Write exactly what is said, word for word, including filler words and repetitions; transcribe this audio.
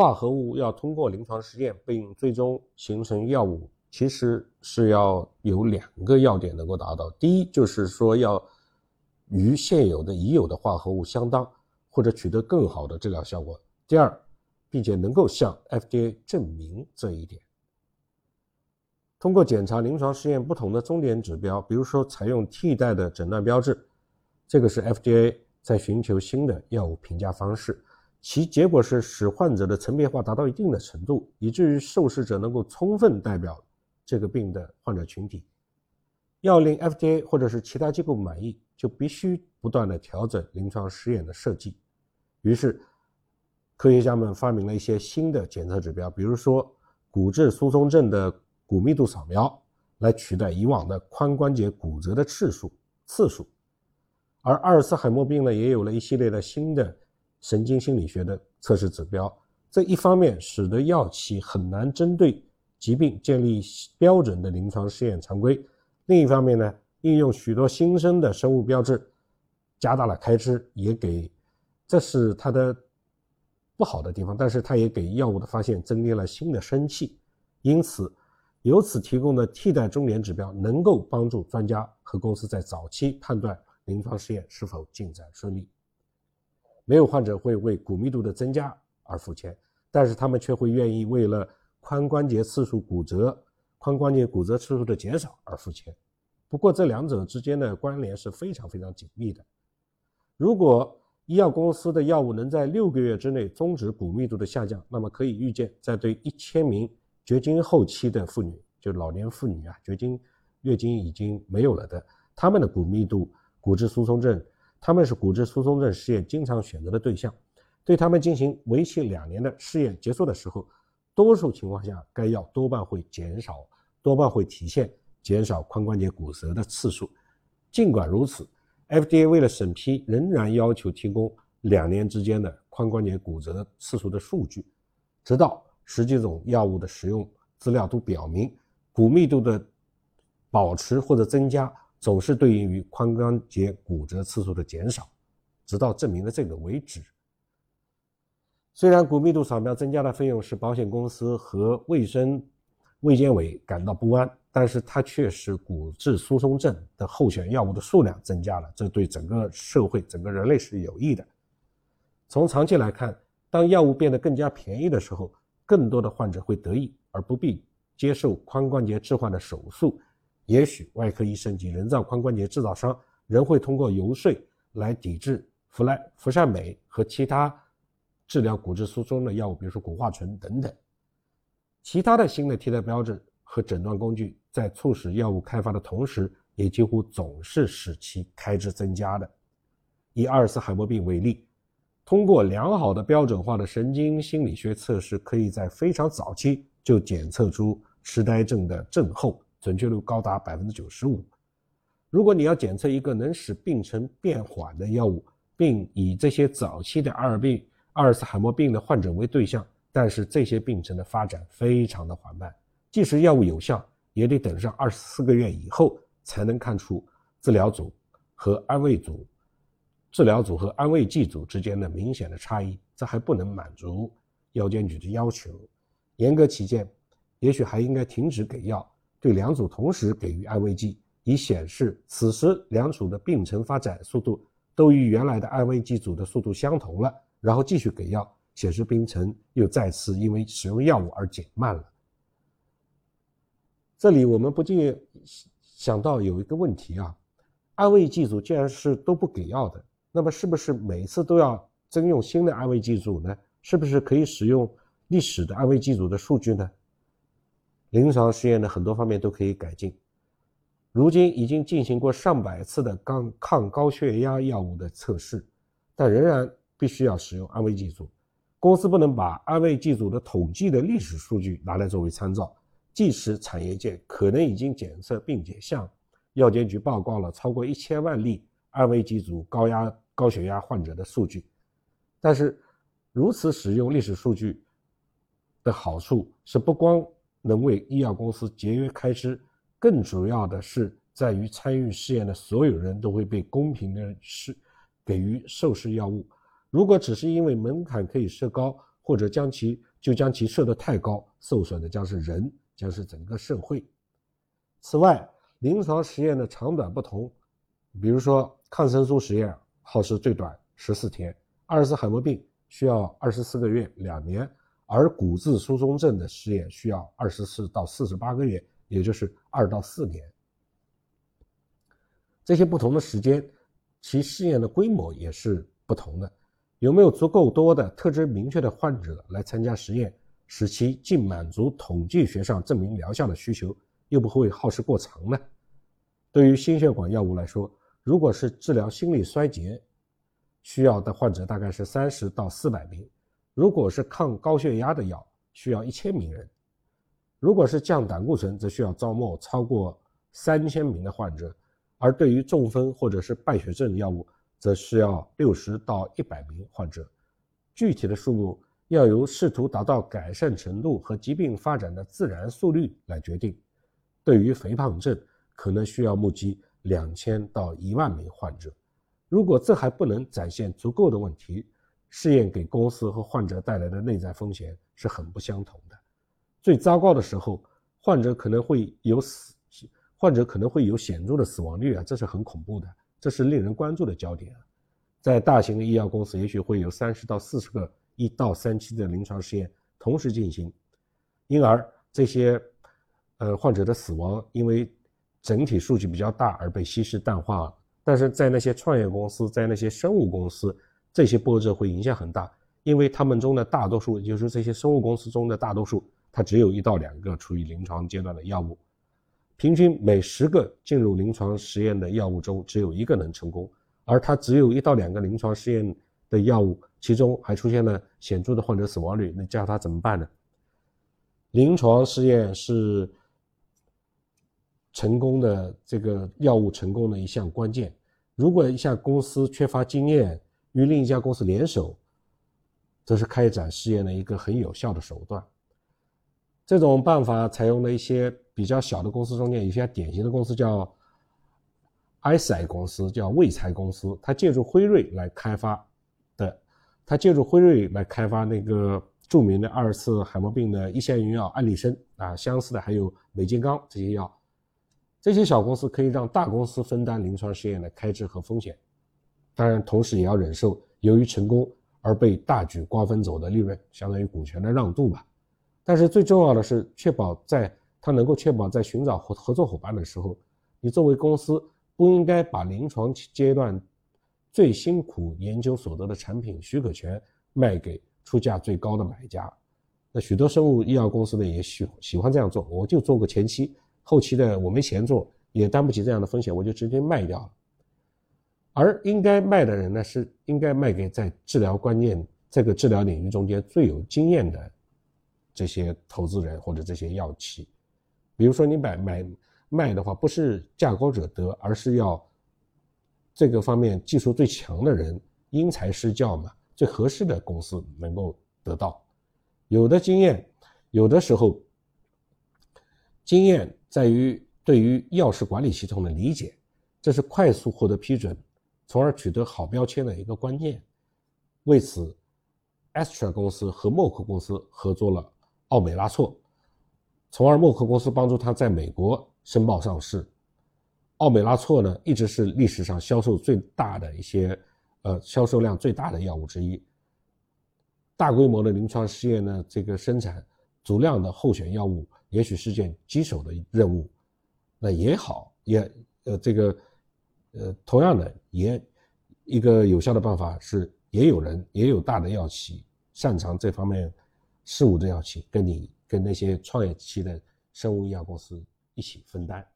化合物要通过临床实验并最终形成药物，其实是要有两个要点能够达到。第一就是说要与现有的已有的化合物相当，或者取得更好的治疗效果。第二，并且能够向 F D A 证明这一点。通过检查临床试验不同的终点指标，比如说采用替代的诊断标志，这个是 F D A 在寻求新的药物评价方式，其结果是使患者的层面化达到一定的程度，以至于受试者能够充分代表这个病的患者群体。要令 F D A 或者是其他机构满意，就必须不断的调整临床试验的设计。于是科学家们发明了一些新的检测指标，比如说骨质疏松症的骨密度扫描，来取代以往的髋关节骨折的次数次数。而阿尔茨海默病呢，也有了一系列的新的神经心理学的测试指标。这一方面使得药企很难针对疾病建立标准的临床试验常规，另一方面呢，应用许多新生的生物标志加大了开支，也给，这是它的不好的地方，但是它也给药物的发现增添了新的生气。因此由此提供的替代终点指标能够帮助专家和公司在早期判断临床试验是否进展顺利。没有患者会为骨密度的增加而付钱，但是他们却会愿意为了髋关节次数骨折髋关节骨折次数的减少而付钱。不过这两者之间的关联是非常非常紧密的。如果医药公司的药物能在六个月之内终止骨密度的下降，那么可以预见，在对一千名绝经后期的妇女，就老年妇女啊，绝经月经已经没有了的，他们的骨密度骨质疏松症，他们是骨质疏松症试验经常选择的对象，对他们进行为期两年的试验结束的时候，多数情况下该药多半会减少，多半会体现减少髋关节骨折的次数。尽管如此， F D A 为了审批仍然要求提供两年之间的髋关节骨折次数的数据，直到十几种药物的使用资料都表明，骨密度的保持或者增加总是对应于髋关节骨折次数的减少，直到证明了这个为止。虽然骨密度扫描增加的费用使保险公司和卫生卫健委感到不安，但是它却使骨质疏松症的候选药物的数量增加了，这对整个社会整个人类是有益的。从长期来看，当药物变得更加便宜的时候，更多的患者会得益而不必接受髋关节置换的手术。也许外科医生及人造髋关节制造商仍会通过游说来抵制氟来氟善美和其他治疗骨质疏松的药物，比如说骨化醇等等。其他的新的替代标志和诊断工具在促使药物开发的同时，也几乎总是使其开支增加的。以阿尔茨海默病为例，通过良好的标准化的神经心理学测试，可以在非常早期就检测出痴呆症的症候，准确率高达 百分之九十五。 如果你要检测一个能使病程变缓的药物，并以这些早期的阿尔病阿尔茨海默病的患者为对象，但是这些病程的发展非常的缓慢，即使药物有效，也得等上二十四个月以后才能看出治疗组和安慰组治疗组和安慰剂组之间的明显的差异，这还不能满足药监局的要求。严格起见，也许还应该停止给药，对两组同时给予安慰剂，以显示此时两组的病程发展速度都与原来的安慰剂组的速度相同了，然后继续给药，显示病程又再次因为使用药物而减慢了。这里我们不禁想到有一个问题啊，安慰剂组既然是都不给药的，那么是不是每次都要征用新的安慰剂组呢？是不是可以使用历史的安慰剂组的数据呢？临床试验的很多方面都可以改进，如今已经进行过上百次的抗高血压药物的测试，但仍然必须要使用安慰剂组。公司不能把安慰剂组的统计的历史数据拿来作为参照，即使产业界可能已经检测并且向药监局报告了超过一千万例安慰剂组高压高血压患者的数据，但是如此使用历史数据的好处是不光能为医药公司节约开支，更主要的是在于参与试验的所有人都会被公平的给予受试药物。如果只是因为门槛可以设高，或者将其就将其设得太高，受损的将是人，将是整个社会。此外，临床实验的长短不同，比如说抗生素实验耗时最短十四天，阿尔茨海默病需要二十四个月两年，而骨质疏松症的实验需要二十四到四十八个月，也就是二到四年。这些不同的时间，其试验的规模也是不同的。有没有足够多的特征明确的患者来参加实验，使其既满足统计学上证明疗效的需求，又不会耗时过长呢？对于心血管药物来说，如果是治疗心力衰竭，需要的患者大概是三十到四百名；如果是抗高血压的药，需要一千名人；如果是降胆固醇，则需要招募超过三千名的患者；而对于中风或者是败血症的药物，则需要六十到一百名患者。具体的数目要由试图达到改善程度和疾病发展的自然速率来决定。对于肥胖症，可能需要募集两千到一万名患者。如果这还不能展现足够的问题，试验给公司和患者带来的内在风险是很不相同的。最糟糕的时候，患者可能会有死，患者可能会有显著的死亡率啊，这是很恐怖的，这是令人关注的焦点啊。在大型的医药公司，也许会有三十到四十个一到三期的临床试验同时进行，因而这些呃患者的死亡因为整体数据比较大而被稀释淡化了。但是在那些创业公司，在那些生物公司，这些波折会影响很大，因为他们中的大多数，也就是这些生物公司中的大多数，它只有一到两个处于临床阶段的药物，平均每十个进入临床实验的药物中只有一个能成功，而它只有一到两个临床试验的药物，其中还出现了显著的患者死亡率，那叫它怎么办呢？临床试验是成功的这个药物成功的一项关键。如果一家公司缺乏经验，与另一家公司联手，这是开展试验的一个很有效的手段。这种办法采用了一些比较小的公司中间，有些典型的公司叫 I C I 公司，叫卫才公司，它借助辉瑞来开发的，它借助辉瑞来开发那个著名的阿尔茨海默病的一线用药安利参啊，相似的还有美金刚这些药。这些小公司可以让大公司分担临床试验的开支和风险，当然同时也要忍受由于成功而被大举瓜分走的利润，相当于股权的让渡吧。但是最重要的是确保在它能够确保在寻找合作伙伴的时候，你作为公司不应该把临床阶段最辛苦研究所得的产品许可权卖给出价最高的买家。那许多生物医药公司呢也喜喜欢这样做，我就做个前期，后期的我没钱做，也担不起这样的风险，我就直接卖掉了。而应该卖的人呢，是应该卖给在治疗关键这个治疗领域中间最有经验的这些投资人或者这些药企。比如说你买买卖的话，不是价高者得，而是要这个方面技术最强的人，因材施教嘛，最合适的公司能够得到。有的经验，有的时候经验在于对于药事管理系统的理解，这是快速获得批准从而取得好标签的一个关键。为此 Astra 公司和默克公司合作了奥美拉唑，从而默克公司帮助他在美国申报上市。奥美拉唑呢一直是历史上销售最大的一些呃销售量最大的药物之一。大规模的临床试验呢，这个生产足量的候选药物也许是件棘手的任务，那也好，也呃这个呃同样的也一个有效的办法是，也有人也有大的药企擅长这方面事务的药企，跟你跟那些创业期的生物医药公司一起分担。